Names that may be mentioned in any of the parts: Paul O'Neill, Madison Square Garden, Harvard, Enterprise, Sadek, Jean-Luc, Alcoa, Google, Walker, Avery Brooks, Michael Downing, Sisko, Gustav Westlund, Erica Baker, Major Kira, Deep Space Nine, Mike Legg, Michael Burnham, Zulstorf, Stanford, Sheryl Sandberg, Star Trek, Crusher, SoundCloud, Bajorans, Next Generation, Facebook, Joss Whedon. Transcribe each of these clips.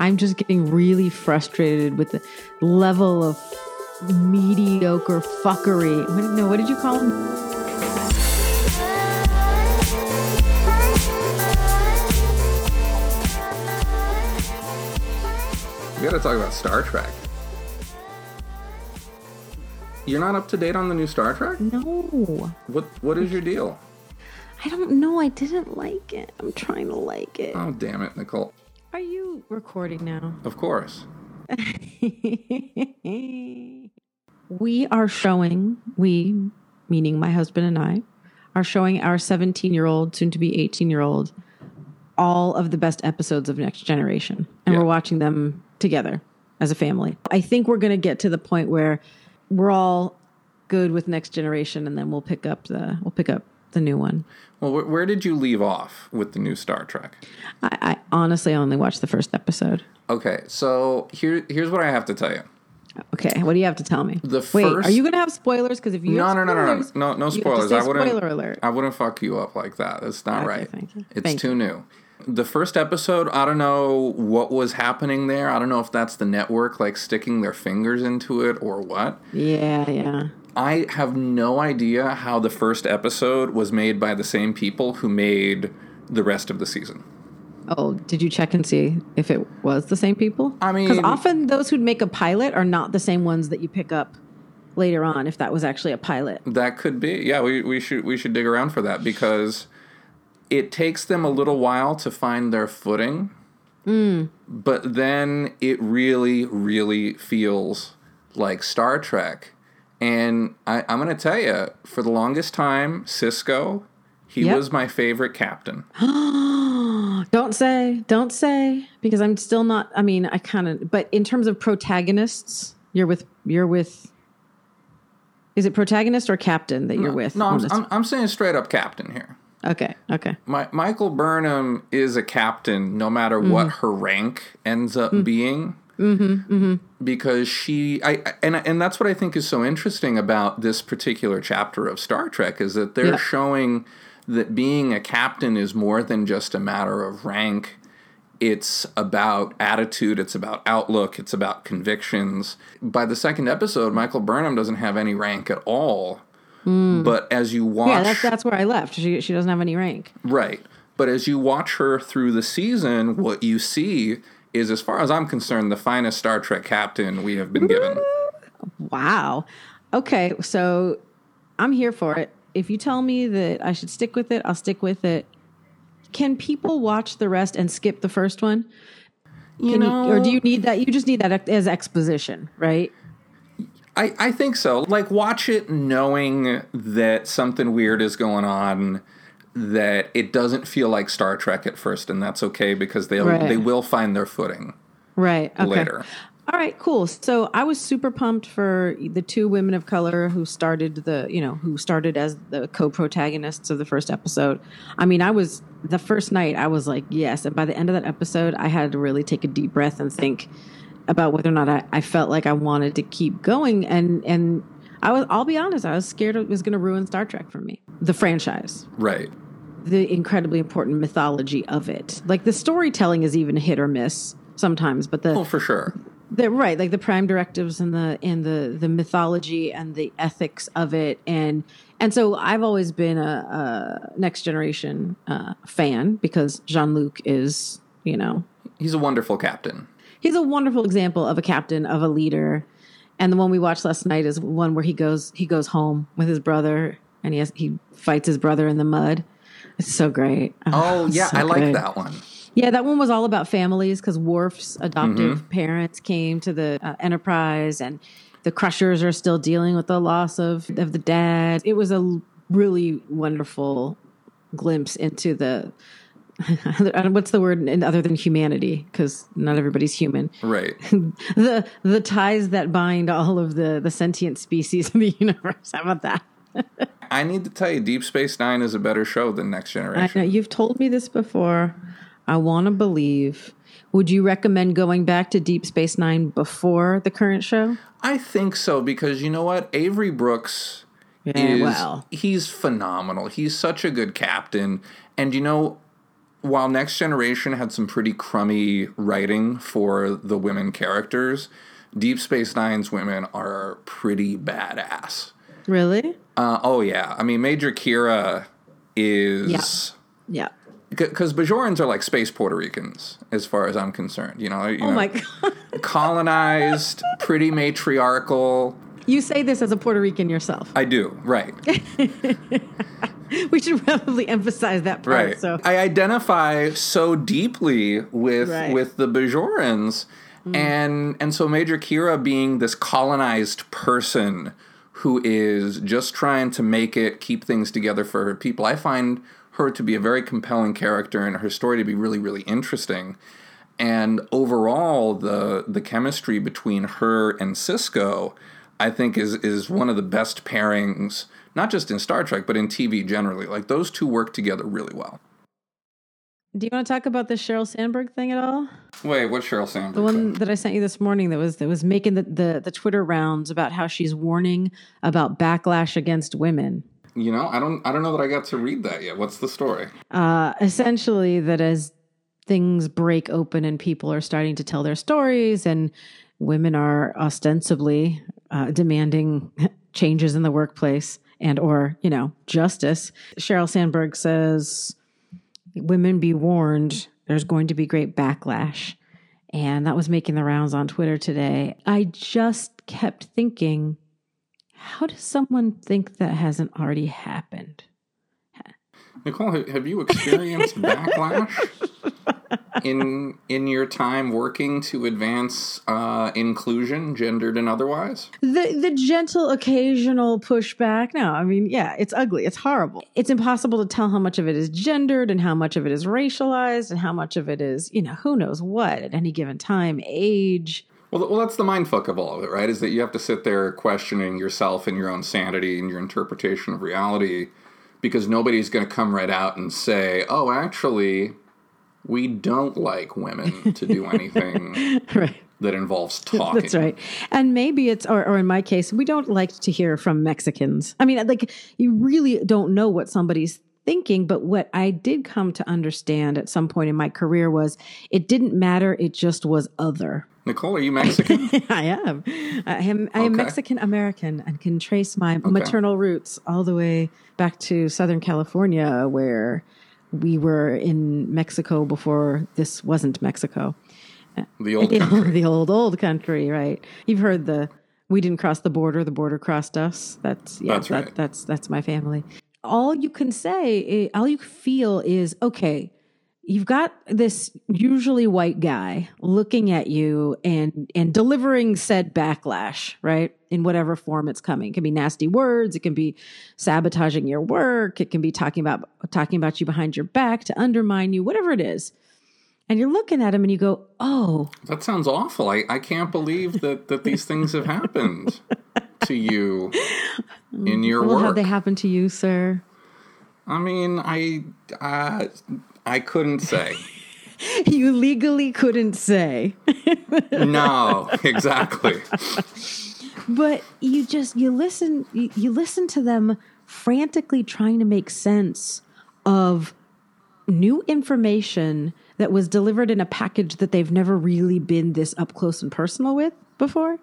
I'm just getting really frustrated with the level of mediocre fuckery. What did you call him? We got to talk about Star Trek. You're not up to date on the new Star Trek? No. What is your deal? I don't know. I didn't like it. I'm trying to like it. Oh, damn it, Nicole. Are you recording now? Of course. We are showing, meaning my husband and I, are showing our 17-year-old, soon-to-be 18-year-old, all of the best episodes of Next Generation. And We're watching them together as a family. I think we're going to get to the point where we're all good with Next Generation, and then we'll pick up the new one. Well, where did you leave off with the new Star Trek? I honestly only watched the first episode. Okay, so here's what I have to tell you. Okay, what do you have to tell me? Wait, are you going to have spoilers? Because if you no spoilers. I wouldn't. Spoiler alert. I wouldn't fuck you up like that. That's not right. Thank you. It's too new. The first episode, I don't know what was happening there. I don't know if that's the network like sticking their fingers into it or what. Yeah. I have no idea how the first episode was made by the same people who made the rest of the season. Oh, did you check and see if it was the same people? I mean, because often those who'd make a pilot are not the same ones that you pick up later on. If that was actually a pilot, that could be. Yeah, we should dig around for that because it takes them a little while to find their footing, but then it really, really feels like Star Trek. And I'm going to tell you, for the longest time, Sisko, he was my favorite captain. Don't say, because I'm still not, but in terms of protagonists, you're with, is it protagonist or captain that you're with? No, I'm saying straight up captain here. Okay. Michael Burnham is a captain no matter what her rank ends up being. Mm-hmm, mm-hmm. Because and that's what I think is so interesting about this particular chapter of Star Trek is that they're showing that being a captain is more than just a matter of rank. It's about attitude. It's about outlook. It's about convictions. By the second episode, Michael Burnham doesn't have any rank at all. Mm. But as you watch... Yeah, that's where I left. She doesn't have any rank. Right. But as you watch her through the season, what you see is, as far as I'm concerned, the finest Star Trek captain we have been given. Wow. Okay, so I'm here for it. If you tell me that I should stick with it, I'll stick with it. Can people watch the rest and skip the first one? Or do you need that? You just need that as exposition, right? I think so. Like, watch it knowing that something weird is going on, that it doesn't feel like Star Trek at first, and that's okay because they will find their footing later. All right, cool. So I was super pumped for the two women of color who started as the co-protagonists of the first episode. I mean, the first night I was like, yes. And by the end of that episode, I had to really take a deep breath and think about whether or not I felt like I wanted to keep going. And I'll be honest, I was scared it was going to ruin Star Trek for me. The franchise. Right. The incredibly important mythology of it. Like, the storytelling is even hit or miss sometimes, but the... Oh, for sure. Like the prime directives and the mythology and the ethics of it. And so I've always been a Next Generation fan because Jean-Luc is, He's a wonderful captain. He's a wonderful example of a captain, of a leader. And the one we watched last night is one where he goes home with his brother and he fights his brother in the mud. It's so great. I like that one. Yeah, that one was all about families because Worf's adoptive parents came to the Enterprise and the Crushers are still dealing with the loss of the dad. It was a really wonderful glimpse into the... What's the word other than humanity? Because not everybody's human. Right. The ties that bind all of the sentient species in the universe. How about that? I need to tell you, Deep Space Nine is a better show than Next Generation. I know. You've told me this before. I want to believe. Would you recommend going back to Deep Space Nine before the current show? I think so, because you know what? Avery Brooks... he's phenomenal. He's such a good captain. And while Next Generation had some pretty crummy writing for the women characters, Deep Space Nine's women are pretty badass. Really? Oh, yeah. I mean, Major Kira is... Yeah. Because Bajorans are like space Puerto Ricans, as far as I'm concerned. You know, my God. Colonized, pretty matriarchal. You say this as a Puerto Rican yourself. I do, right. We should probably emphasize that part. Right. So. I identify so deeply with the Bajorans. Mm. And so Major Kira being this colonized person who is just trying to make it, keep things together for her people, I find her to be a very compelling character and her story to be really, really interesting. And overall, the chemistry between her and Sisko, I think, is one of the best pairings, not just in Star Trek, but in TV generally. Like, those two work together really well. Do you want to talk about the Sheryl Sandberg thing at all? Wait, what's Sheryl Sandberg? The one that I sent you this morning that was making the Twitter rounds about how she's warning about backlash against women. You know, I don't know that I got to read that yet. What's the story? Essentially, that as things break open and people are starting to tell their stories and women are ostensibly demanding changes in the workplace and or, you know, justice, Sheryl Sandberg says... Women be warned, there's going to be great backlash. And that was making the rounds on Twitter today. I just kept thinking, how does someone think that hasn't already happened? Nicole, have you experienced backlash in your time working to advance inclusion, gendered and otherwise? The gentle occasional pushback. No, I mean, yeah, it's ugly. It's horrible. It's impossible to tell how much of it is gendered and how much of it is racialized and how much of it is, you know, who knows what at any given time, age. Well, that's the mindfuck of all of it, right? Is that you have to sit there questioning yourself and your own sanity and your interpretation of reality, because nobody's going to come right out and say, oh, actually, we don't like women to do anything that involves talking. That's right. And maybe it's, or in my case, we don't like to hear from Mexicans. I mean, like, you really don't know what somebody's thinking. But what I did come to understand at some point in my career was it didn't matter. It just was other. Nicole, are you Mexican? I am. I am Mexican-American and can trace my maternal roots all the way back to Southern California, where we were in Mexico before this wasn't Mexico. The old country. The old country, right. You've heard we didn't cross the border crossed us. That's right. That's my family. All you can say, all you feel is, okay, you've got this usually white guy looking at you and delivering said backlash, right? In whatever form it's coming. It can be nasty words. It can be sabotaging your work. It can be talking about you behind your back to undermine you, whatever it is. And you're looking at him and you go, oh. That sounds awful. I can't believe that these things have happened to you in your work. Well, have they happened to you, sir? I mean, I couldn't say. You legally couldn't say. No, exactly. But you listen to them frantically trying to make sense of new information that was delivered in a package that they've never really been this up close and personal with before,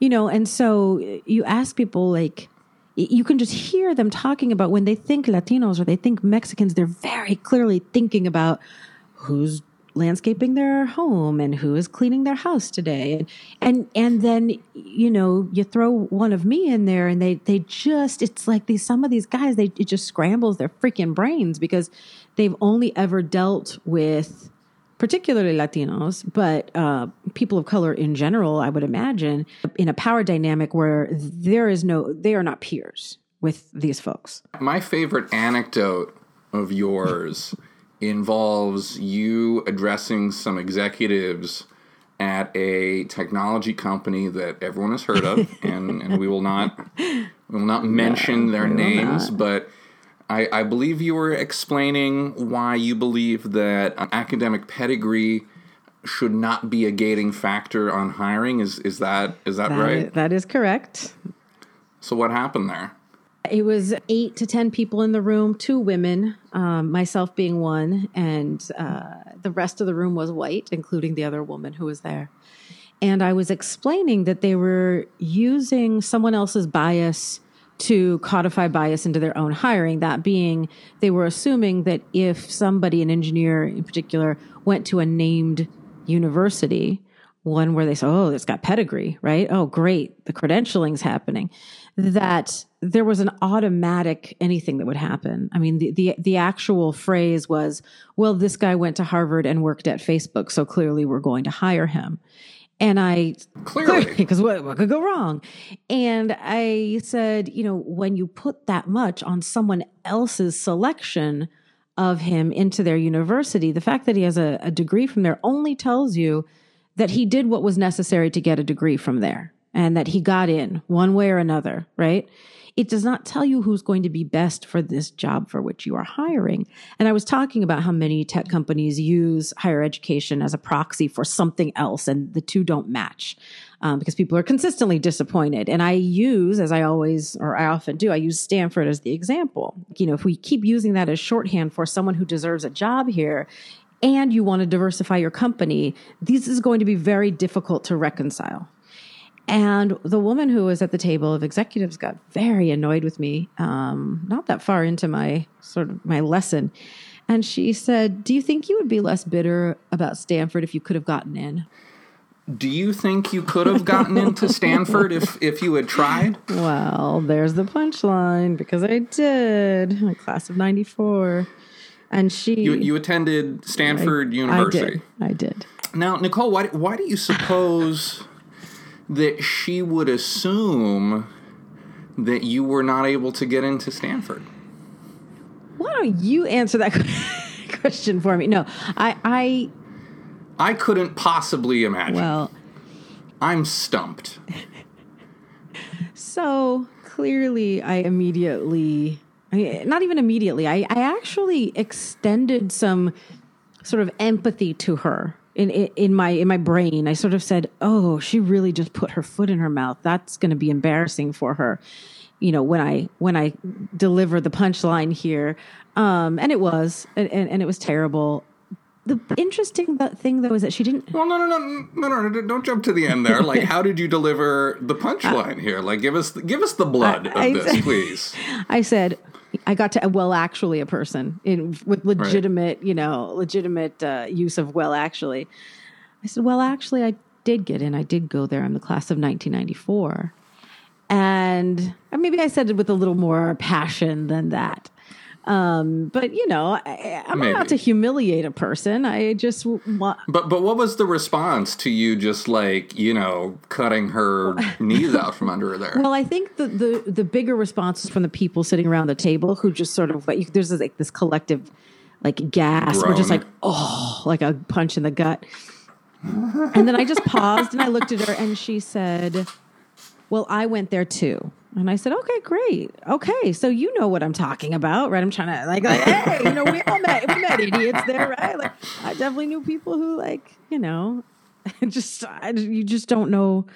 you know. And so you ask people, like, you can just hear them talking about when they think Latinos or they think Mexicans, they're very clearly thinking about who's landscaping their home and who is cleaning their house today. And then, you know, you throw one of me in there and they just, it's like some of these guys, it just scrambles their freaking brains because they've only ever dealt with particularly Latinos, but people of color in general, I would imagine, in a power dynamic where they are not peers with these folks. My favorite anecdote of yours involves you addressing some executives at a technology company that everyone has heard of, and we will not mention their names, but... I believe you were explaining why you believe that an academic pedigree should not be a gating factor on hiring. Is that right? That is correct. So what happened there? It was 8 to 10 people in the room, 2 women, myself being one, and the rest of the room was white, including the other woman who was there. And I was explaining that they were using someone else's bias to codify bias into their own hiring, that being they were assuming that if somebody, an engineer in particular, went to a named university, one where they said, oh, it's got pedigree, right? Oh, great, the credentialing's happening, that there was an automatic anything that would happen. I mean, the actual phrase was, well, this guy went to Harvard and worked at Facebook, so clearly we're going to hire him. And I, clearly, because what could go wrong? And I said, you know, when you put that much on someone else's selection of him into their university, the fact that he has a degree from there only tells you that he did what was necessary to get a degree from there and that he got in one way or another, right? It does not tell you who's going to be best for this job for which you are hiring. And I was talking about how many tech companies use higher education as a proxy for something else, and the two don't match because people are consistently disappointed. And I use, as I always, or I often do, I use Stanford as the example. You know, if we keep using that as shorthand for someone who deserves a job here, and you want to diversify your company, this is going to be very difficult to reconcile. And the woman who was at the table of executives got very annoyed with me, not that far into my sort of my lesson. And she said, do you think you would be less bitter about Stanford if you could have gotten in? Do you think you could have gotten into Stanford if you had tried? Well, there's the punchline, because I did. My class of 94. And she... You attended Stanford University. I did. Now, Nicole, why do you suppose... that she would assume that you were not able to get into Stanford? Why don't you answer that question for me? No, I couldn't possibly imagine. Well, I'm stumped. So clearly I actually extended some sort of empathy to her. In my brain, I sort of said, oh, she really just put her foot in her mouth. That's going to be embarrassing for her, you know, when I deliver the punchline here. And it was, and it was terrible. The interesting thing, though, is that she didn't... Well, no, don't jump to the end there. Like, how did you deliver the punchline here? Like, give us the blood of this, please. I said... I got to, well, actually, a person with legitimate, right. You know, legitimate use of well, actually. I said, well, actually, I did get in. I did go there. I'm the class of 1994. And maybe I said it with a little more passion than that. But, you know, I'm not to humiliate a person. I just want... But what was the response to you just, like, you know, cutting her knees out from under her there? Well, I think the bigger response was from the people sitting around the table who just sort of... there's this, like, this collective, like, gasp. Groan. Or just like, oh, like a punch in the gut. And then I just paused and I looked at her and she said, well, I went there too. And I said, okay, great. Okay, so you know what I'm talking about, right? I'm trying to, like hey, you know, we all met idiots there, right? Like, I definitely knew people who, like, you know, you just don't know.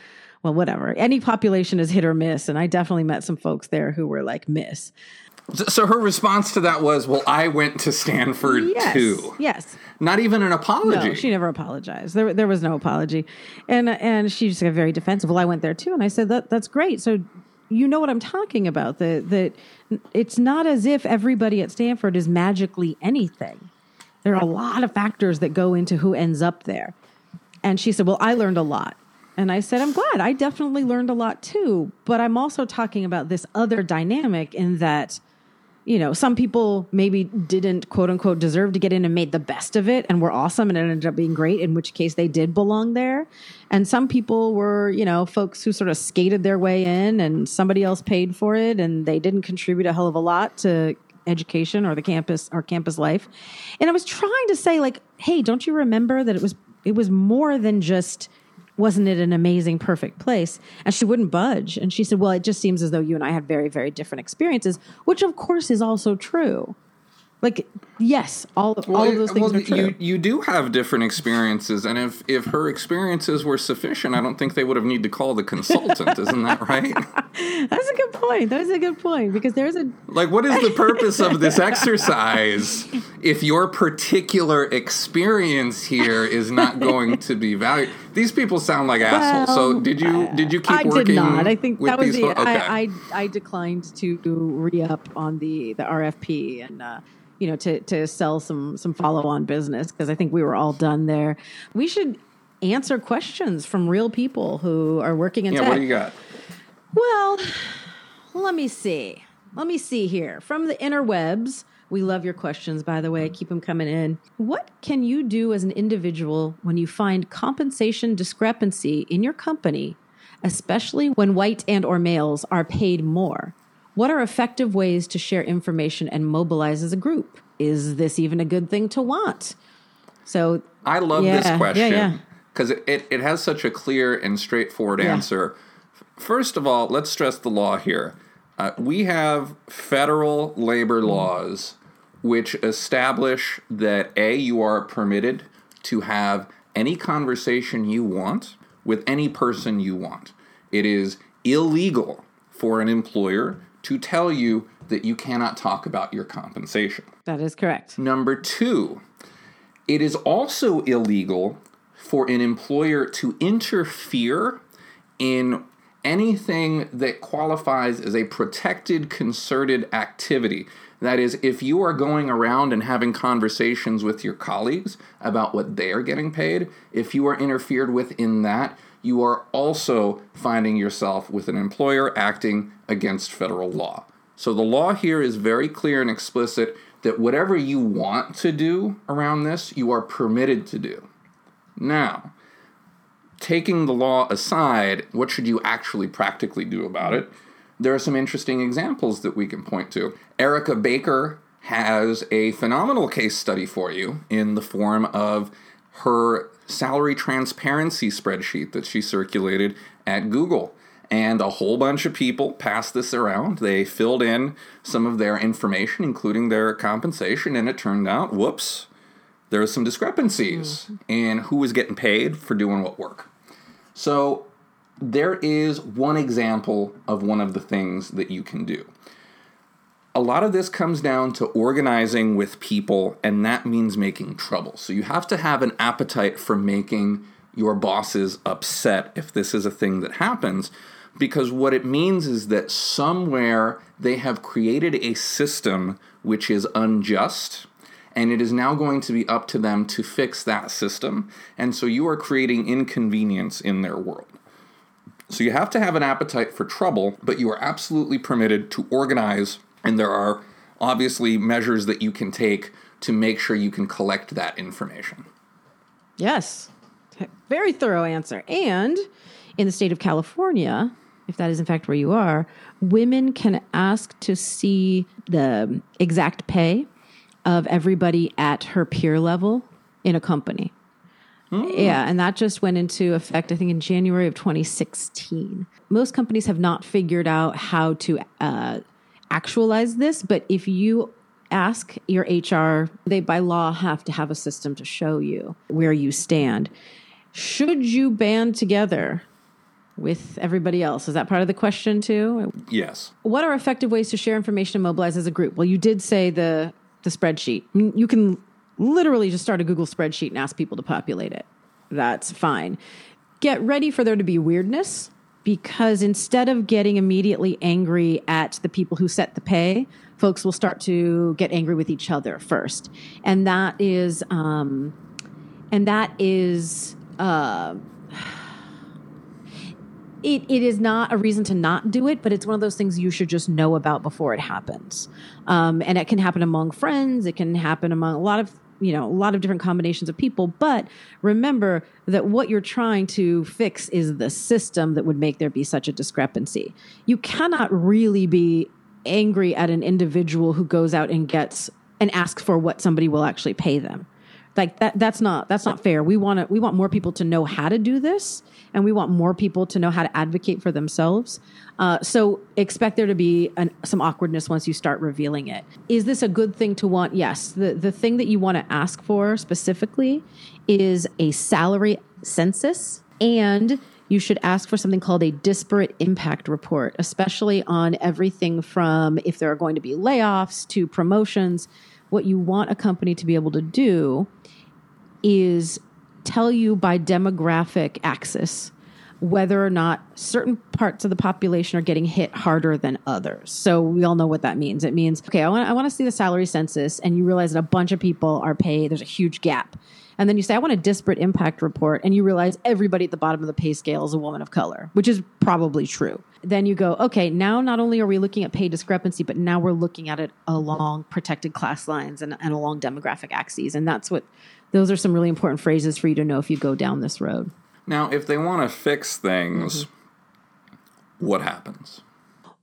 Well, whatever. Any population is hit or miss, and I definitely met some folks there who were, like, miss. So her response to that was, well, I went to Stanford too. Yes. Not even an apology. No, she never apologized. There was no apology. And she just got very defensive. Well, I went there too. And I said, that's great. So... you know what I'm talking about, that it's not as if everybody at Stanford is magically anything. There are a lot of factors that go into who ends up there. And she said, well, I learned a lot. And I said, I'm glad. I definitely learned a lot too. But I'm also talking about this other dynamic in that, you know, some people maybe didn't, quote unquote, deserve to get in and made the best of it and were awesome and it ended up being great, in which case they did belong there. And some people were, you know, folks who sort of skated their way in and somebody else paid for it and they didn't contribute a hell of a lot to education or the campus or campus life. And I was trying to say, like, hey, don't you remember that it was more than just, wasn't it an amazing, perfect place? And she wouldn't budge. And she said, well, it just seems as though you and I had very, very different experiences, which of course is also true. Like, yes, all of those things are true. You do have different experiences, and if her experiences were sufficient, I don't think they would have need to call the consultant. Isn't that right? That's a good point. That is a good point, because there's a... Like, what is the purpose of this exercise if your particular experience here is not going to be valued? These people sound like assholes. So did you keep working? I did not. I think that was I declined to re-up on the RFP and... to sell some follow-on business, because I think we were all done there. We should answer questions from real people who are working in tech. Yeah, what do you got? Well, let me see. Here. From the interwebs, we love your questions, by the way. Keep them coming in. What can you do as an individual when you find compensation discrepancy in your company, especially when white and or males are paid more? What are effective ways to share information and mobilize as a group? Is this even a good thing to want? So I love this question because it has such a clear and straightforward answer. First of all, let's stress the law here. We have federal labor laws which establish that, A, you are permitted to have any conversation you want with any person you want. It is illegal for an employer to tell you that you cannot talk about your compensation. That is correct. Number two, it is also illegal for an employer to interfere in anything that qualifies as a protected concerted activity. That is, if you are going around and having conversations with your colleagues about what they are getting paid, if you are interfered with in that, you are also finding yourself with an employer acting against federal law. So the law here is very clear and explicit that whatever you want to do around this, you are permitted to do. Now, taking the law aside, what should you actually practically do about it? There are some interesting examples that we can point to. Erica Baker has a phenomenal case study for you in the form of her salary transparency spreadsheet that she circulated at Google. And a whole bunch of people passed this around. They filled in some of their information, including their compensation, and it turned out, whoops, there was some discrepancies in who was getting paid for doing what work. So there is one example of one of the things that you can do. A lot of this comes down to organizing with people, and that means making trouble. So you have to have an appetite for making your bosses upset if this is a thing that happens, because what it means is that somewhere they have created a system which is unjust, and it is now going to be up to them to fix that system. And so you are creating inconvenience in their world. So you have to have an appetite for trouble, but you are absolutely permitted to organize. And there are obviously measures that you can take to make sure you can collect that information. Yes. Very thorough answer. And in the state of California, if that is in fact where you are, women can ask to see the exact pay of everybody at her peer level in a company. Yeah, and that just went into effect, I think, in January of 2016. Most companies have not figured out how to... actualize this, but if you ask your HR, they by law have to have a system to show you where you stand. Should you band together with everybody else? Is that part of the question too? Yes. What are effective ways to share information and mobilize as a group? Well, you did say the spreadsheet. You can literally just start a Google spreadsheet and ask people to populate it. That's fine. Get ready for there to be weirdness. Because instead of getting immediately angry at the people who set the pay, folks will start to get angry with each other first, and that is it is not a reason to not do it, but it's one of those things you should just know about before it happens, and it can happen among friends. It can happen among a lot of different combinations of people. But remember that what you're trying to fix is the system that would make there be such a discrepancy. You cannot really be angry at an individual who goes out and asks for what somebody will actually pay them. Like that's not fair. We want more people to know how to do this, and we want more people to know how to advocate for themselves. So expect there to be some awkwardness once you start revealing it. Is this a good thing to want? Yes. The thing that you want to ask for specifically is a salary census, and you should ask for something called a disparate impact report, especially on everything from if there are going to be layoffs to promotions. What you want a company to be able to do is tell you by demographic axis whether or not certain parts of the population are getting hit harder than others. So we all know what that means. It means, okay, I want to see the salary census, and you realize that a bunch of people are paid. There's a huge gap. And then you say, I want a disparate impact report. And you realize everybody at the bottom of the pay scale is a woman of color, which is probably true. Then you go, okay, now not only are we looking at pay discrepancy, but now we're looking at it along protected class lines and along demographic axes. And those are some really important phrases for you to know if you go down this road. Now, if they want to fix things, mm-hmm. What happens?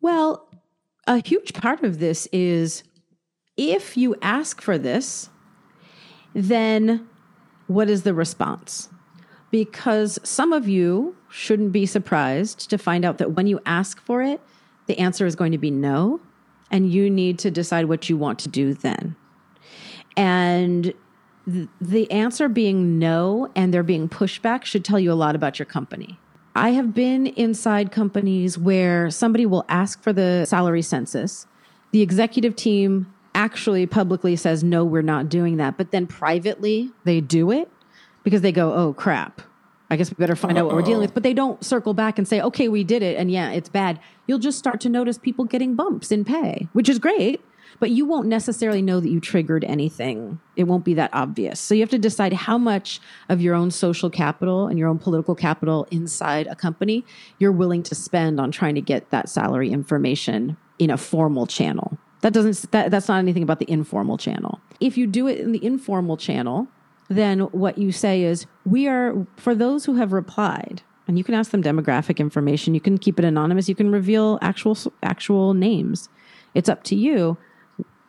Well, a huge part of this is if you ask for this, then what is the response? Because some of you shouldn't be surprised to find out that when you ask for it, the answer is going to be no, and you need to decide what you want to do then. And the answer being no and there being pushback should tell you a lot about your company. I have been inside companies where somebody will ask for the salary census. The executive team actually publicly says, no, we're not doing that. But then privately, they do it because they go, oh, crap. I guess we better find out what we're dealing with. But they don't circle back and say, okay, we did it, and yeah, it's bad. You'll just start to notice people getting bumps in pay, which is great. But you won't necessarily know that you triggered anything. It won't be that obvious. So you have to decide how much of your own social capital and your own political capital inside a company you're willing to spend on trying to get that salary information in a formal channel. That's not anything about the informal channel. If you do it in the informal channel, then what you say is, we are, for those who have replied, and you can ask them demographic information, you can keep it anonymous, you can reveal actual names. It's up to you.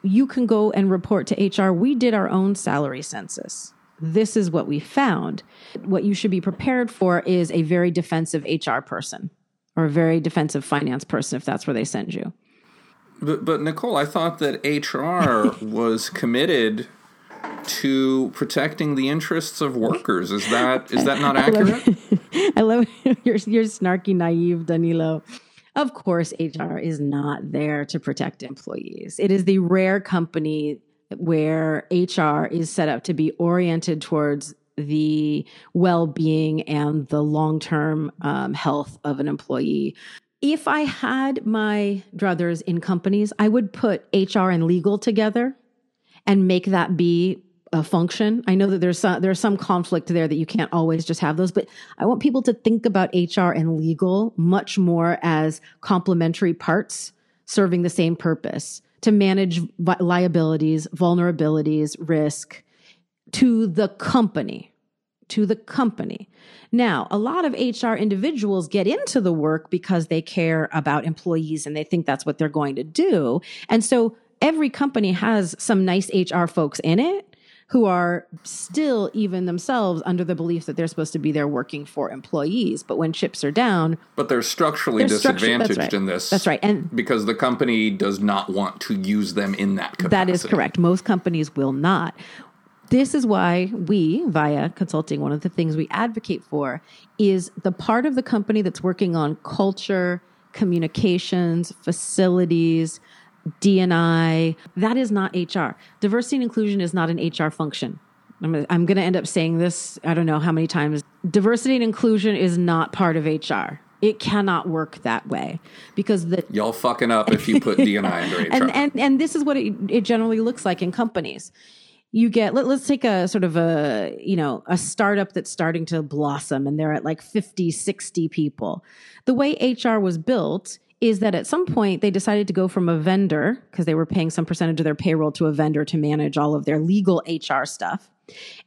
You can go and report to HR, we did our own salary census. This is what we found. What you should be prepared for is a very defensive HR person or a very defensive finance person if that's where they send you. But Nicole, I thought that HR was committed to protecting the interests of workers. Is that not accurate? I love your snarky, naive Danilo. Of course, HR is not there to protect employees. It is the rare company where HR is set up to be oriented towards the well-being and the long-term health of an employee. If I had my druthers in companies, I would put HR and legal together and make that be a function. I know that there's some conflict there that you can't always just have those, but I want people to think about HR and legal much more as complementary parts serving the same purpose to manage liabilities, vulnerabilities, risk to the company. Now, a lot of HR individuals get into the work because they care about employees and they think that's what they're going to do. And so every company has some nice HR folks in it who are still even themselves under the belief that they're supposed to be there working for employees. But when chips are down... But they're structurally disadvantaged in this. That's right. And because the company does not want to use them in that capacity. That is correct. Most companies will not. This is why we, via consulting, one of the things we advocate for is the part of the company that's working on culture, communications, facilities, D&I. That is not HR. Diversity and inclusion is not an HR function. I'm going to end up saying this, I don't know how many times. Diversity and inclusion is not part of HR. It cannot work that way because y'all fucking up if you put D&I under HR. And this is what it generally looks like in companies. You get, let's take a sort of a, you know, a startup that's starting to blossom and they're at like 50, 60 people. The way HR was built is that at some point they decided to go from a vendor because they were paying some percentage of their payroll to a vendor to manage all of their legal HR stuff.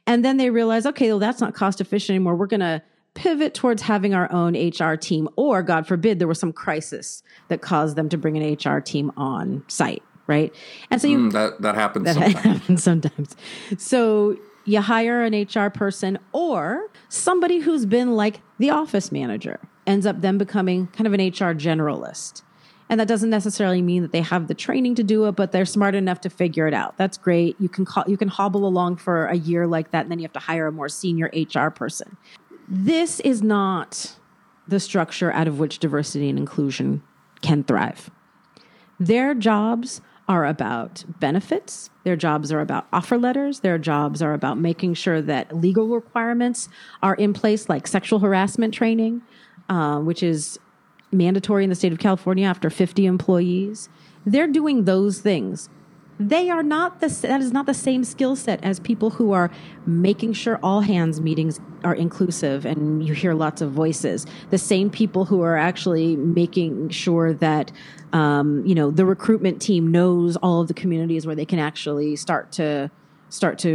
And then they realized, okay, well, that's not cost efficient anymore. We're going to pivot towards having our own HR team, or God forbid, there was some crisis that caused them to bring an HR team on site. Right. And so that happens sometimes. So you hire an HR person or somebody who's been like the office manager, ends up then becoming kind of an HR generalist. And that doesn't necessarily mean that they have the training to do it, but they're smart enough to figure it out. That's great. You can hobble along for a year like that, and then you have to hire a more senior HR person. This is not the structure out of which diversity and inclusion can thrive. Their jobs are about benefits. Their jobs are about offer letters. Their jobs are about making sure that legal requirements are in place, like sexual harassment training, which is mandatory in the state of California after 50 employees. They're doing those things. That is not the same skill set as people who are making sure all hands meetings are inclusive and you hear lots of voices. The same people who are actually making sure that the recruitment team knows all of the communities where they can actually start to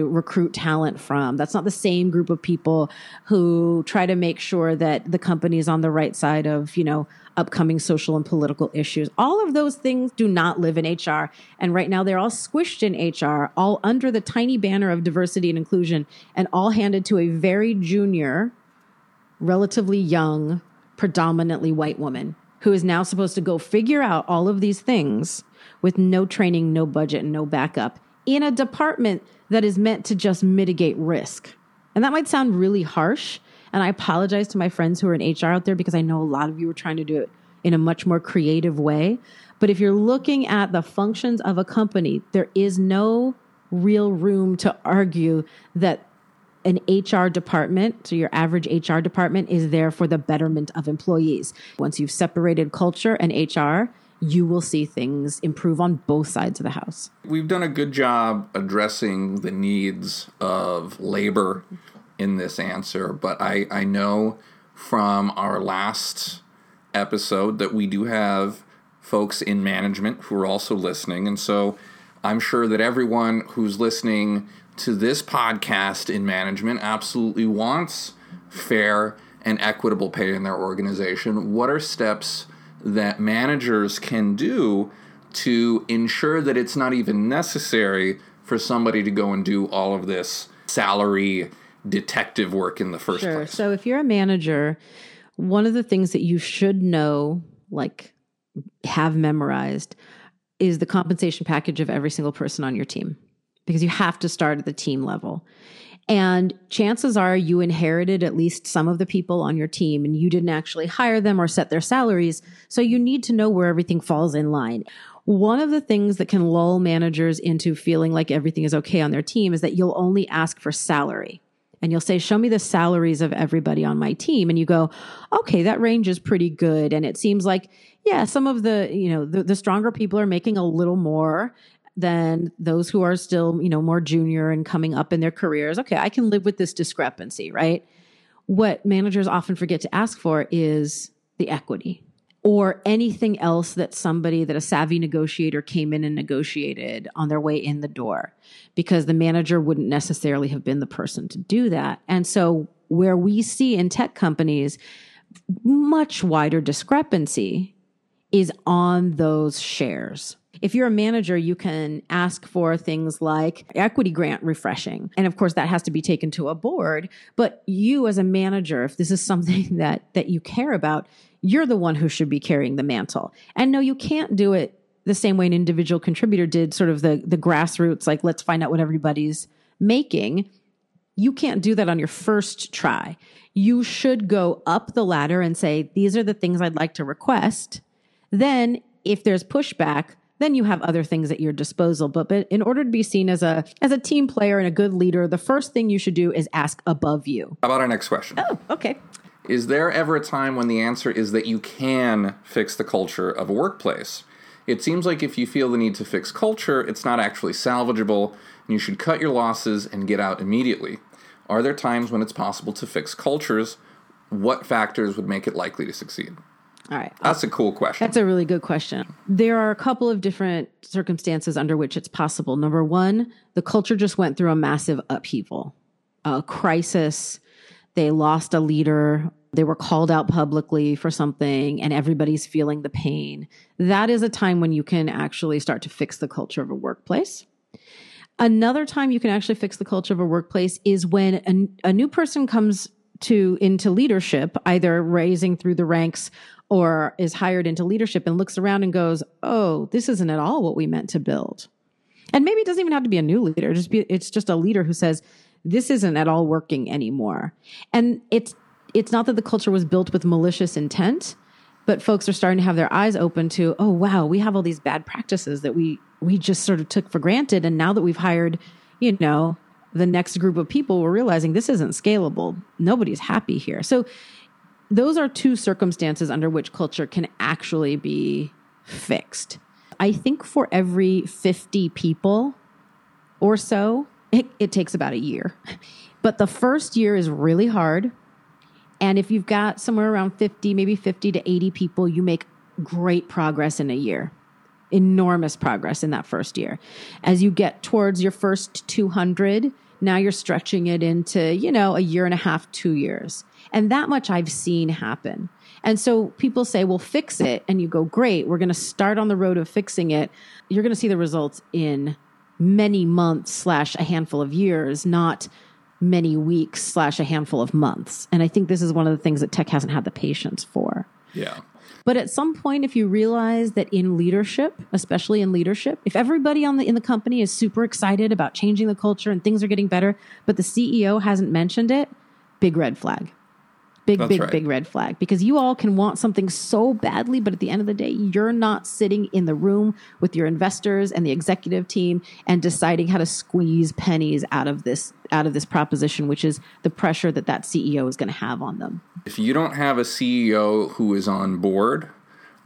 recruit talent from. That's not the same group of people who try to make sure that the company is on the right side of, upcoming social and political issues. All of those things do not live in HR. And right now they're all squished in HR, all under the tiny banner of diversity and inclusion, and all handed to a very junior, relatively young, predominantly white woman who is now supposed to go figure out all of these things with no training, no budget, and no backup in a department that is meant to just mitigate risk. And that might sound really harsh, and I apologize to my friends who are in HR out there, because I know a lot of you are trying to do it in a much more creative way. But if you're looking at the functions of a company, there is no real room to argue that an HR department, so your average HR department, is there for the betterment of employees. Once you've separated culture and HR, you will see things improve on both sides of the house. We've done a good job addressing the needs of labor in this answer, but I know from our last episode that we do have folks in management who are also listening, and so I'm sure that everyone who's listening to this podcast in management absolutely wants fair and equitable pay in their organization. What are steps that managers can do to ensure that it's not even necessary for somebody to go and do all of this salary detective work in the first place? So if you're a manager, one of the things that you should know, like have memorized, is the compensation package of every single person on your team, because you have to start at the team level. And chances are you inherited at least some of the people on your team, and you didn't actually hire them or set their salaries. So you need to know where everything falls in line. One of the things that can lull managers into feeling like everything is okay on their team is that you'll only ask for salary. And you'll say, show me the salaries of everybody on my team. And you go, okay, that range is pretty good. And it seems like, yeah, some of the stronger people are making a little more than those who are still, more junior and coming up in their careers. Okay, I can live with this discrepancy, right? What managers often forget to ask for is the equity or anything else that a savvy negotiator came in and negotiated on their way in the door, because the manager wouldn't necessarily have been the person to do that. And so where we see in tech companies much wider discrepancy is on those shares. If you're a manager, you can ask for things like equity grant refreshing. And of course, that has to be taken to a board. But you as a manager, if this is something that you care about, you're the one who should be carrying the mantle. And no, you can't do it the same way an individual contributor did, sort of the grassroots, like let's find out what everybody's making. You can't do that on your first try. You should go up the ladder and say, these are the things I'd like to request. Then if there's pushback, then you have other things at your disposal. But in order to be seen as a team player and a good leader, the first thing you should do is ask above you. How about our next question? Oh, okay. Is there ever a time when the answer is that you can fix the culture of a workplace? It seems like if you feel the need to fix culture, it's not actually salvageable, and you should cut your losses and get out immediately. Are there times when it's possible to fix cultures? What factors would make it likely to succeed? All right. That's a cool question. That's a really good question. There are a couple of different circumstances under which it's possible. Number one, the culture just went through a massive upheaval, a crisis. They lost a leader. They were called out publicly for something, and everybody's feeling the pain. That is a time when you can actually start to fix the culture of a workplace. Another time you can actually fix the culture of a workplace is when a new person comes into leadership, either raising through the ranks or is hired into leadership and looks around and goes, oh, this isn't at all what we meant to build. And maybe it doesn't even have to be a new leader. It's just a leader who says, this isn't at all working anymore. And it's not that the culture was built with malicious intent, but folks are starting to have their eyes open to, oh, wow, we have all these bad practices that we just sort of took for granted. And now that we've hired, the next group of people, we're realizing this isn't scalable. Nobody's happy here. So those are two circumstances under which culture can actually be fixed. I think for every 50 people or so, it takes about a year. But the first year is really hard. And if you've got somewhere around 50, maybe 50 to 80 people, you make great progress in a year. Enormous progress in that first year. As you get towards your first 200, now you're stretching it into, a year and a half, 2 years. And that much I've seen happen. And so people say, well, fix it. And you go, great, we're going to start on the road of fixing it. You're going to see the results in many months / a handful of years, not many weeks / a handful of months. And I think this is one of the things that tech hasn't had the patience for. Yeah. But at some point, if you realize that in leadership, especially in leadership, if everybody in the company is super excited about changing the culture and things are getting better, but the CEO hasn't mentioned it, big red flag. Big red flag. Because you all can want something so badly, but at the end of the day, you're not sitting in the room with your investors and the executive team and deciding how to squeeze pennies out of this proposition, which is the pressure that CEO is going to have on them. If you don't have a CEO who is on board,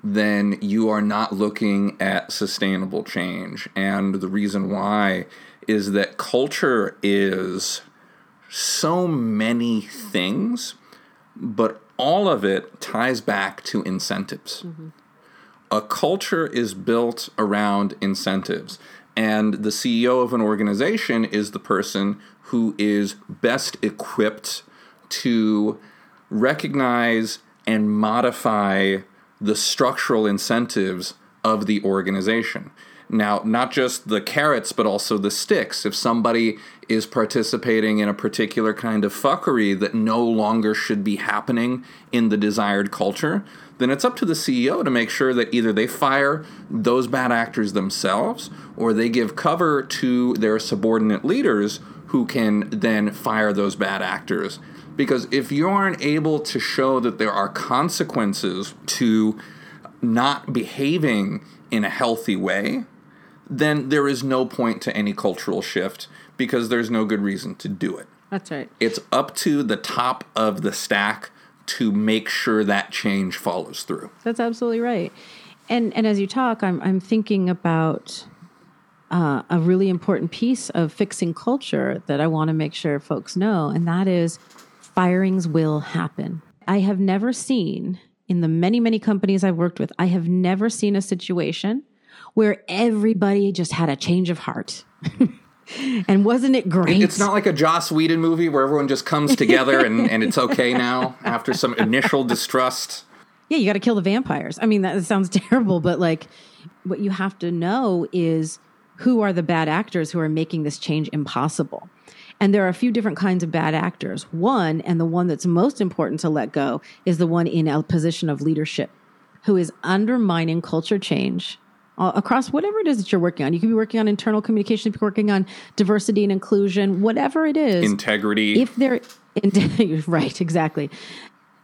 then you are not looking at sustainable change. And the reason why is that culture is so many things, but all of it ties back to incentives. Mm-hmm. A culture is built around incentives, and the CEO of an organization is the person who is best equipped to recognize and modify the structural incentives of the organization. Now, not just the carrots, but also the sticks. If somebody is participating in a particular kind of fuckery that no longer should be happening in the desired culture, then it's up to the CEO to make sure that either they fire those bad actors themselves or they give cover to their subordinate leaders who can then fire those bad actors. Because if you aren't able to show that there are consequences to not behaving in a healthy way, then there is no point to any cultural shift because there's no good reason to do it. That's right. It's up to the top of the stack to make sure that change follows through. That's absolutely right. And as you talk, I'm thinking about a really important piece of fixing culture that I want to make sure folks know, and that is firings will happen. I have never seen, in the many, many companies I've worked with, I have never seen a situation where everybody just had a change of heart. And wasn't it great? It's not like a Joss Whedon movie where everyone just comes together and it's okay now after some initial distrust. Yeah, you got to kill the vampires. I mean, that sounds terrible, but what you have to know is who are the bad actors who are making this change impossible. And there are a few different kinds of bad actors. One, and the one that's most important to let go, is the one in a position of leadership who is undermining culture change across whatever it is that you're working on. You could be working on internal communication, you could be working on diversity and inclusion, whatever it is. Integrity. If there, right, exactly.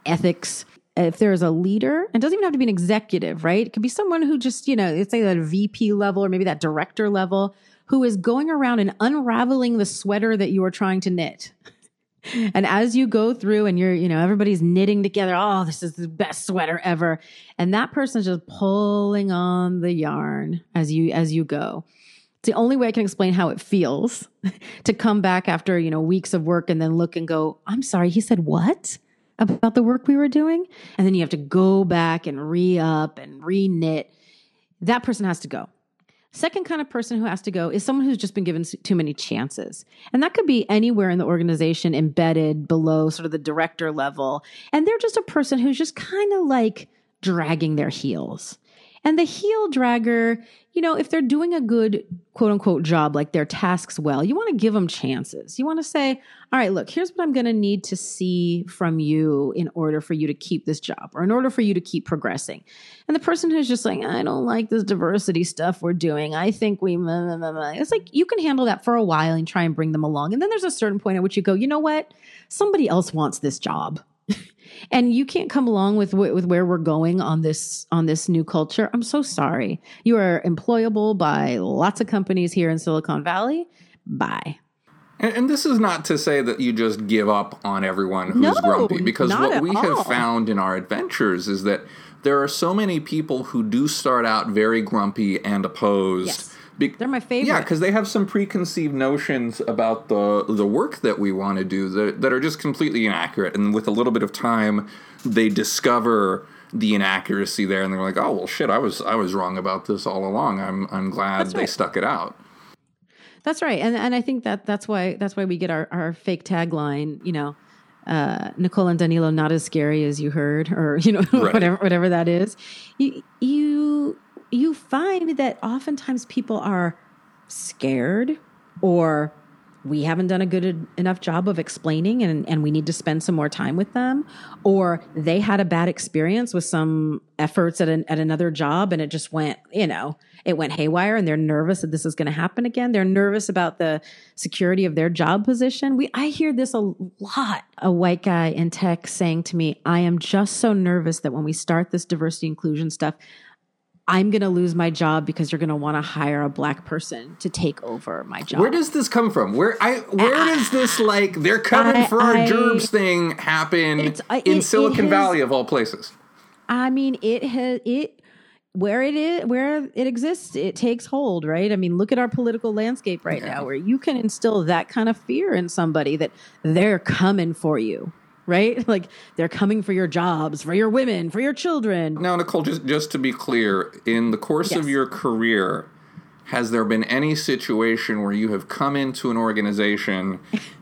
Ethics. If there is a leader, it doesn't even have to be an executive, right? It could be someone who just, let's say that VP level or maybe that director level, who is going around and unraveling the sweater that you are trying to knit. And as you go through and you're, everybody's knitting together, oh, this is the best sweater ever. And that person's just pulling on the yarn as you go. It's the only way I can explain how it feels to come back after, weeks of work and then look and go, I'm sorry, he said what about the work we were doing? And then you have to go back and re-up and re-knit. That person has to go. Second kind of person who has to go is someone who's just been given too many chances. And that could be anywhere in the organization, embedded below sort of the director level. And they're just a person who's just kind of dragging their heels. And the heel dragger, you know, if they're doing a good, quote unquote, job, like their tasks well, you want to give them chances. You want to say, all right, look, here's what I'm going to need to see from you in order for you to keep this job or in order for you to keep progressing. And the person who's just like, I don't like this diversity stuff we're doing. I think we, it's like, you can handle that for a while and try and bring them along. And then there's a certain point at which you go, you know what? Somebody else wants this job. And you can't come along with where we're going on this new culture. I'm so sorry. You are employable by lots of companies here in Silicon Valley. Bye. And this is not to say that you just give up on everyone who's grumpy, because what we have found in our adventures is that there are so many people who do start out very grumpy and opposed. Yes. They're my favorite. Yeah, because they have some preconceived notions about the work that we want to do that are just completely inaccurate. And with a little bit of time, they discover the inaccuracy there, and they're like, "Oh well, shit! I was wrong about this all along. I'm glad they stuck it out." That's right, and I think that's why we get our fake tagline. You know, Nicole and Danilo, not as scary as you heard, or you know, right. whatever that is. You find that oftentimes people are scared, or we haven't done a good enough job of explaining and we need to spend some more time with them, or they had a bad experience with some efforts at another job and it just went, you know, it went haywire, and they're nervous that this is going to happen again. They're nervous about the security of their job position. I hear this a lot. A white guy in tech saying to me, I am just so nervous that when we start this diversity inclusion stuff, I'm going to lose my job because you're going to want to hire a black person to take over my job. Where does this come from? Where does this, like, they're coming for our germs thing happen in Silicon Valley of all places? I mean, where it exists, it takes hold, right? I mean, look at our political landscape right now, where you can instill that kind of fear in somebody that they're coming for you. Right? Like, they're coming for your jobs, for your women, for your children. Now, Nicole, just to be clear, in the course of your career, has there been any situation where you have come into an organization,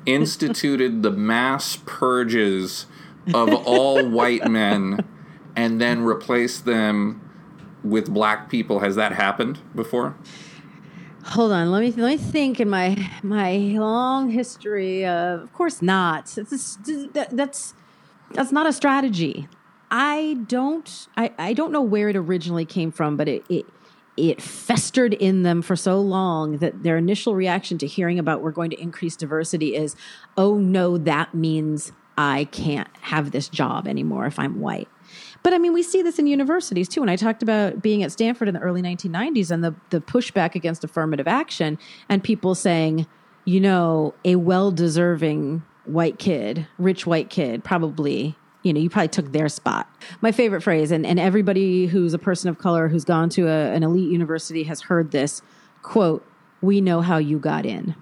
instituted the mass purges of all white men, and then replaced them with black people? Has that happened before? Hold on, let me think in my long history of course not. That's not a strategy. I don't know where it originally came from, but it festered in them for so long that their initial reaction to hearing about we're going to increase diversity is, oh no, that means I can't have this job anymore if I'm white. But I mean, we see this in universities too. And I talked about being at Stanford in the early 1990s and the pushback against affirmative action and people saying, you know, a well-deserving white kid, rich white kid, probably, you know, you probably took their spot. My favorite phrase, and everybody who's a person of color who's gone to an elite university has heard this, quote, we know how you got in.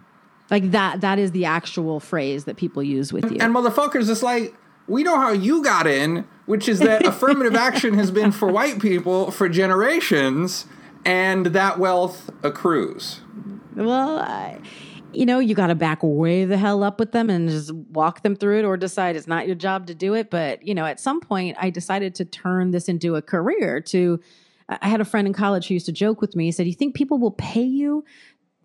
Like that is the actual praise that people use with you. And motherfuckers, it's like, we know how you got in, which is that affirmative action has been for white people for generations, and that wealth accrues. Well, you know, you got to back way the hell up with them and just walk them through it or decide it's not your job to do it. But, you know, at some point I decided to turn this into a career. I had a friend in college who used to joke with me. He said, you think people will pay you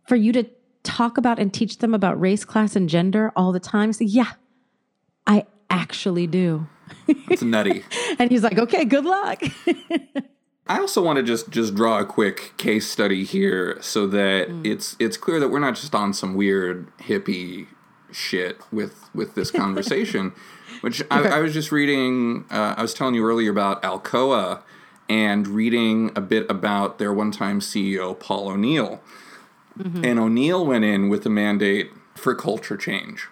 for you to talk about and teach them about race, class, and gender all the time? I said, yeah, I actually do. It's nutty. And he's like, okay, good luck. I also want to just draw a quick case study here so that it's clear that we're not just on some weird hippie shit with this conversation, which I was just reading. I was telling you earlier about Alcoa and reading a bit about their one-time CEO, Paul O'Neill. Mm-hmm. And O'Neill went in with a mandate for culture change.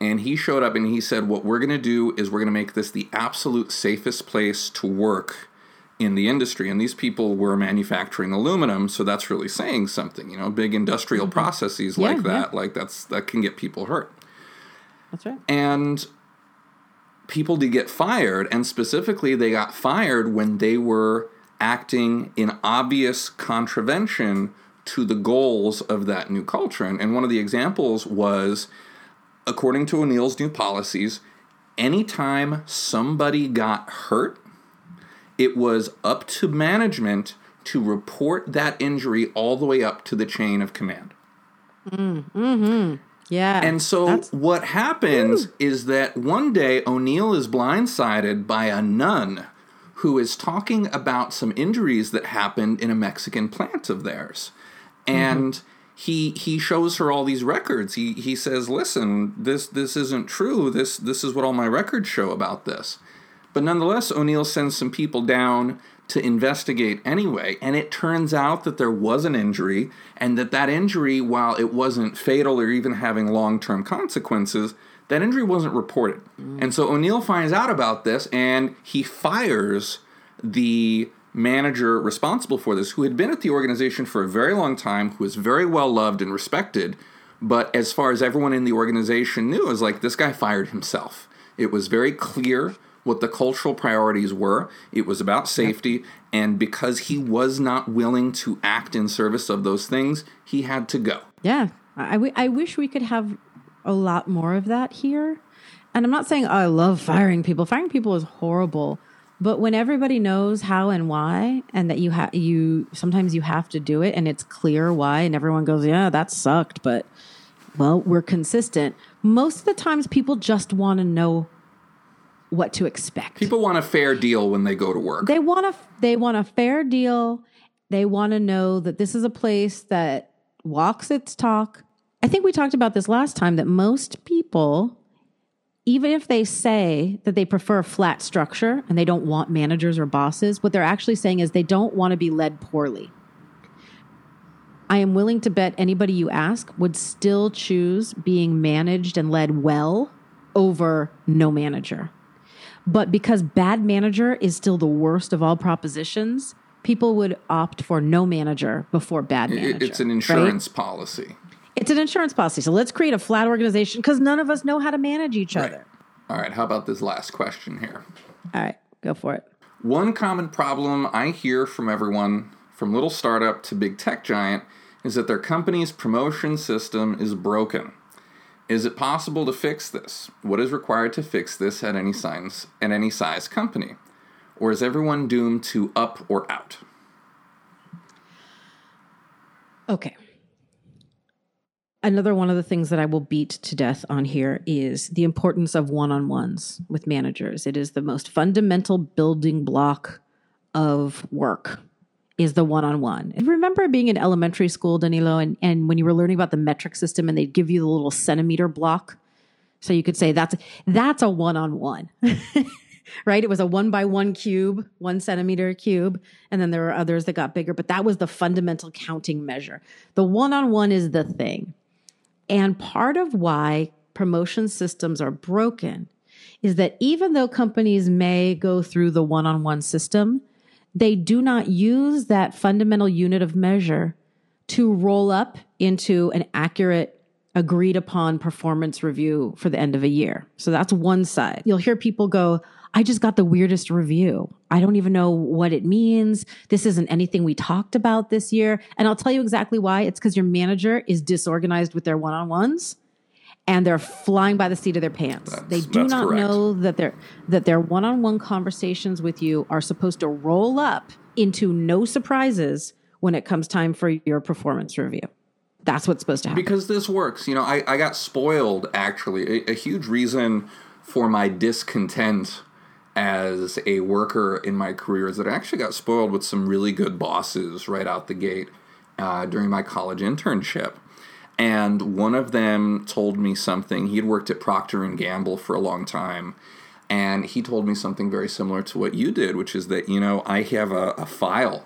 And he showed up and he said, what we're going to do is we're going to make this the absolute safest place to work in the industry. And these people were manufacturing aluminum, so that's really saying something. You know, big industrial processes like that, like that can get people hurt. That's right. And people did get fired, and specifically they got fired when they were acting in obvious contravention to the goals of that new culture. And one of the examples was, according to O'Neill's new policies, anytime somebody got hurt, it was up to management to report that injury all the way up to the chain of command. Yeah. And so what happens is that one day O'Neill is blindsided by a nun who is talking about some injuries that happened in a Mexican plant of theirs. And he shows her all these records. He says, listen, this isn't true. This is what all my records show about this. But nonetheless, O'Neill sends some people down to investigate anyway, and it turns out that there was an injury, and that injury, while it wasn't fatal or even having long-term consequences, that injury wasn't reported. And so O'Neill finds out about this, and he fires the manager responsible for this, who had been at the organization for a very long time, who was very well loved and respected, but as far as everyone in the organization knew, it was like, this guy fired himself. It was very clear what the cultural priorities were. It was about safety, and because he was not willing to act in service of those things, he had to go. Yeah, I wish we could have a lot more of that here. And I'm not saying, oh, I love firing people. Firing people is horrible. But when everybody knows how and why, and that sometimes you have to do it, and it's clear why, and everyone goes, yeah, that sucked, but, well, we're consistent. Most of the times people just want to know what to expect. People want a fair deal when they go to work. They want a fair deal. They want to know that this is a place that walks its talk. I think we talked about this last time, that most people, even if they say that they prefer a flat structure and they don't want managers or bosses, what they're actually saying is they don't want to be led poorly. I am willing to bet anybody you ask would still choose being managed and led well over no manager. But because bad manager is still the worst of all propositions, people would opt for no manager before bad manager. It's an insurance policy. It's an insurance policy. So let's create a flat organization because none of us know how to manage each other. All right. How about this last question here? All right. Go for it. One common problem I hear from everyone, from little startup to big tech giant, is that their company's promotion system is broken. Is it possible to fix this? What is required to fix this at any size company? Or is everyone doomed to up or out? Okay. Another one of the things that I will beat to death on here is the importance of one-on-ones with managers. It is the most fundamental building block of work. Is the one-on-one. I remember being in elementary school, Danilo, and when you were learning about the metric system and they'd give you the little centimeter block. So you could say that's a one-on-one, right? It was a 1x1 cube, 1 centimeter cube. And then there were others that got bigger, but that was the fundamental counting measure. The one-on-one is the thing. And part of why promotion systems are broken is that even though companies may go through the one-on-one system, they do not use that fundamental unit of measure to roll up into an accurate, agreed upon performance review for the end of a year. So that's one side. You'll hear people go, I just got the weirdest review. I don't even know what it means. This isn't anything we talked about this year. And I'll tell you exactly why. It's because your manager is disorganized with their one-on-ones. And they're flying by the seat of their pants. They do not know that their one-on-one conversations with you are supposed to roll up into no surprises when it comes time for your performance review. That's what's supposed to happen. Because this works. You know, I got spoiled, actually. A huge reason for my discontent as a worker in my career is that I actually got spoiled with some really good bosses right out the gate during my college internship. And one of them told me something. He had worked at Procter & Gamble for a long time, and he told me something very similar to what you did, which is that, you know, I have a file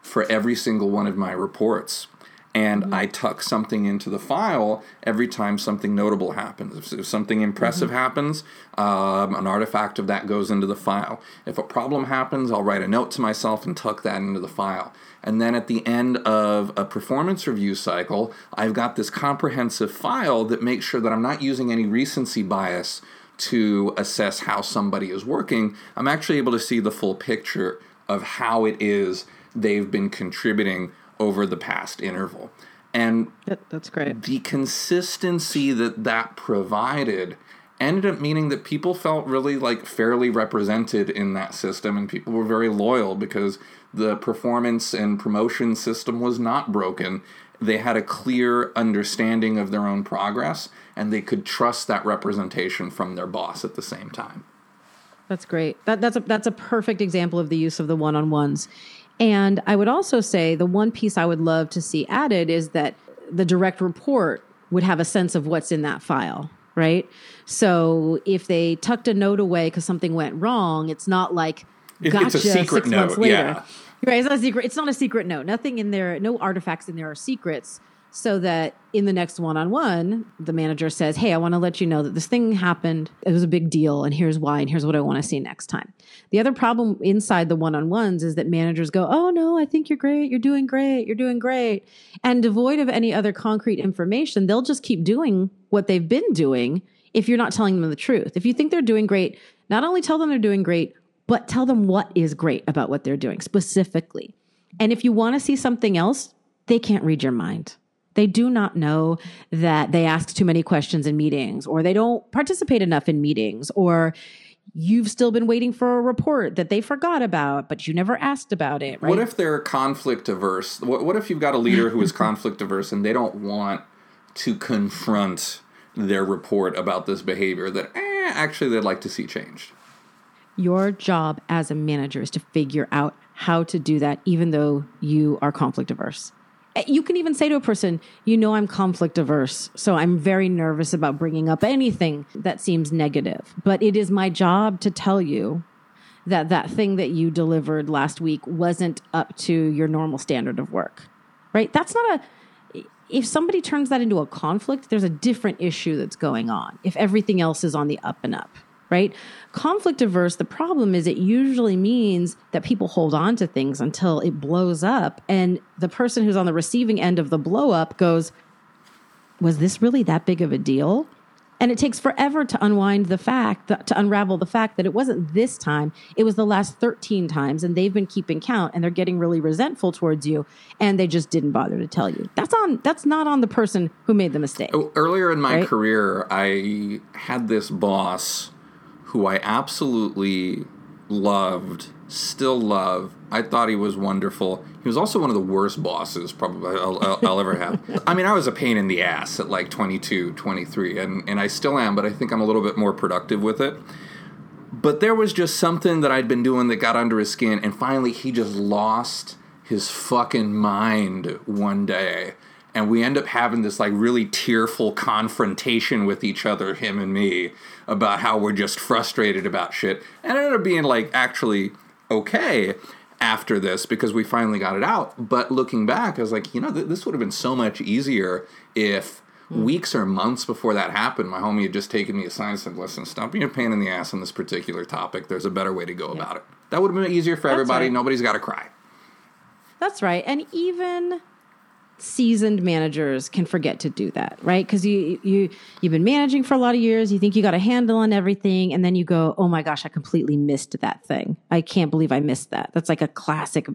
for every single one of my reports, and I tuck something into the file every time something notable happens. If something impressive happens, an artifact of that goes into the file. If a problem happens, I'll write a note to myself and tuck that into the file. And then at the end of a performance review cycle, I've got this comprehensive file that makes sure that I'm not using any recency bias to assess how somebody is working. I'm actually able to see the full picture of how it is they've been contributing over the past interval. And that's great. The consistency that provided ended up meaning that people felt really, like, fairly represented in that system, and people were very loyal because the performance and promotion system was not broken. They had a clear understanding of their own progress, and they could trust that representation from their boss at the same time. That's great. That's a perfect example of the use of the one-on-ones. And I would also say the one piece I would love to see added is that the direct report would have a sense of what's in that file, right? So if they tucked a note away because something went wrong, it's not like, gotcha, it's a secret 6 months note later. Yeah. Right, it's not a secret. It's not a secret note. Nothing in there, no artifacts in there are secrets, so that in the next one-on-one, the manager says, hey, I want to let you know that this thing happened. It was a big deal, and here's why, and here's what I want to see next time. The other problem inside the one-on-ones is that managers go, oh, no, I think you're great. You're doing great. You're doing great. And devoid of any other concrete information, they'll just keep doing what they've been doing if you're not telling them the truth. If you think they're doing great, not only tell them they're doing great, but tell them what is great about what they're doing specifically. And if you want to see something else, they can't read your mind. They do not know that they ask too many questions in meetings, or they don't participate enough in meetings, or you've still been waiting for a report that they forgot about, but you never asked about it, right? What if they're conflict averse? What if you've got a leader who is conflict averse and they don't want to confront their report about this behavior that actually they'd like to see changed? Your job as a manager is to figure out how to do that, even though you are conflict averse. You can even say to a person, you know, I'm conflict averse, so I'm very nervous about bringing up anything that seems negative. But it is my job to tell you that that thing that you delivered last week wasn't up to your normal standard of work, right? That's not a... If somebody turns that into a conflict, there's a different issue that's going on if everything else is on the up and up. Right? Conflict averse, the problem is it usually means that people hold on to things until it blows up. And the person who's on the receiving end of the blow up goes, was this really that big of a deal? And it takes forever to unravel the fact that it wasn't this time. It was the last 13 times, and they've been keeping count, and they're getting really resentful towards you, and they just didn't bother to tell you. That's not on the person who made the mistake. Earlier in my career, I had this boss who I absolutely loved, still love. I thought he was wonderful. He was also one of the worst bosses probably I'll ever have. I mean, I was a pain in the ass at like 22, 23, and I still am, but I think I'm a little bit more productive with it. But there was just something that I'd been doing that got under his skin, and finally he just lost his fucking mind one day. And we end up having this, like, really tearful confrontation with each other, him and me, about how we're just frustrated about shit. And it ended up being, like, actually okay after this because we finally got it out. But looking back, I was like, you know, this would have been so much easier if weeks or months before that happened, my homie had just taken me aside and said, listen, stop being a pain in the ass on this particular topic. There's a better way to go about it. That would have been easier for everybody. Right. Nobody's got to cry. That's right. And even seasoned managers can forget to do that, right? Because you've been managing for a lot of years, you think you got a handle on everything, and then you go, oh my gosh, I completely missed that thing. I can't believe I missed that. That's like a classic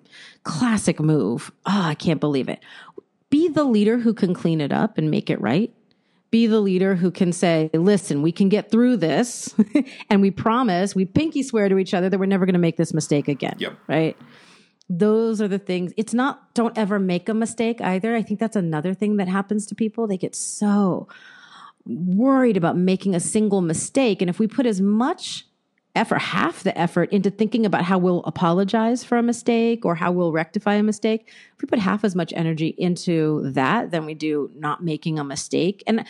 move. Oh, I can't believe it. Be the leader who can clean it up and make it right. Be the leader who can say, listen, we can get through this, and we promise, we pinky swear to each other that we're never going to make this mistake again, right? Those are the things. It's not, don't ever make a mistake either. I think that's another thing that happens to people. They get so worried about making a single mistake. And if we put as much effort, half the effort, into thinking about how we'll apologize for a mistake or how we'll rectify a mistake, if we put half as much energy into that than we do not making a mistake. And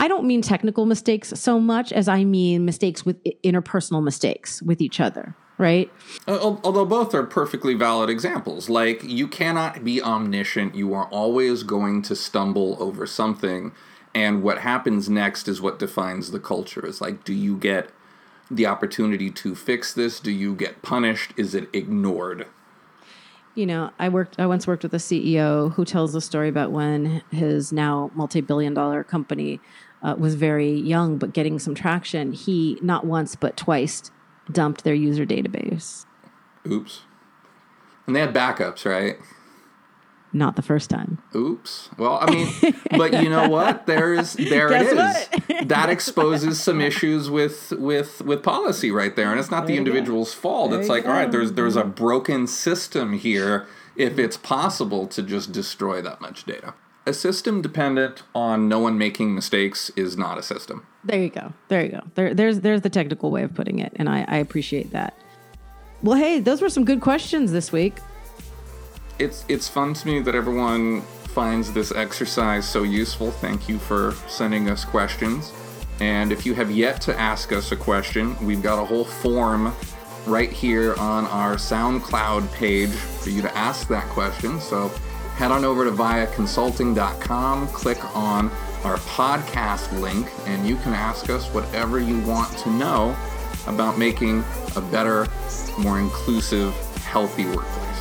I don't mean technical mistakes so much as I mean mistakes with interpersonal mistakes with each other. Right? Although both are perfectly valid examples. Like, you cannot be omniscient. You are always going to stumble over something. And what happens next is what defines the culture. It's like, do you get the opportunity to fix this? Do you get punished? Is it ignored? You know, I once worked with a CEO who tells a story about when his now multi-billion-dollar company was very young but getting some traction. He, not once but twice, dumped their user database. Oops. And they had backups, right? Not the first time. Oops. Well, I mean, but you know what? Guess it is. That exposes some issues with policy right there. And it's not the individual's fault. It's like, all right, there's a broken system here if it's possible to just destroy that much data. A system dependent on no one making mistakes is not a system. There you go. There's the technical way of putting it. And I appreciate that. Well, hey, those were some good questions this week. It's fun to me that everyone finds this exercise so useful. Thank you for sending us questions. And if you have yet to ask us a question, we've got a whole form right here on our SoundCloud page for you to ask that question. So head on over to viaconsulting.com, click on our podcast link, and you can ask us whatever you want to know about making a better, more inclusive, healthy workplace.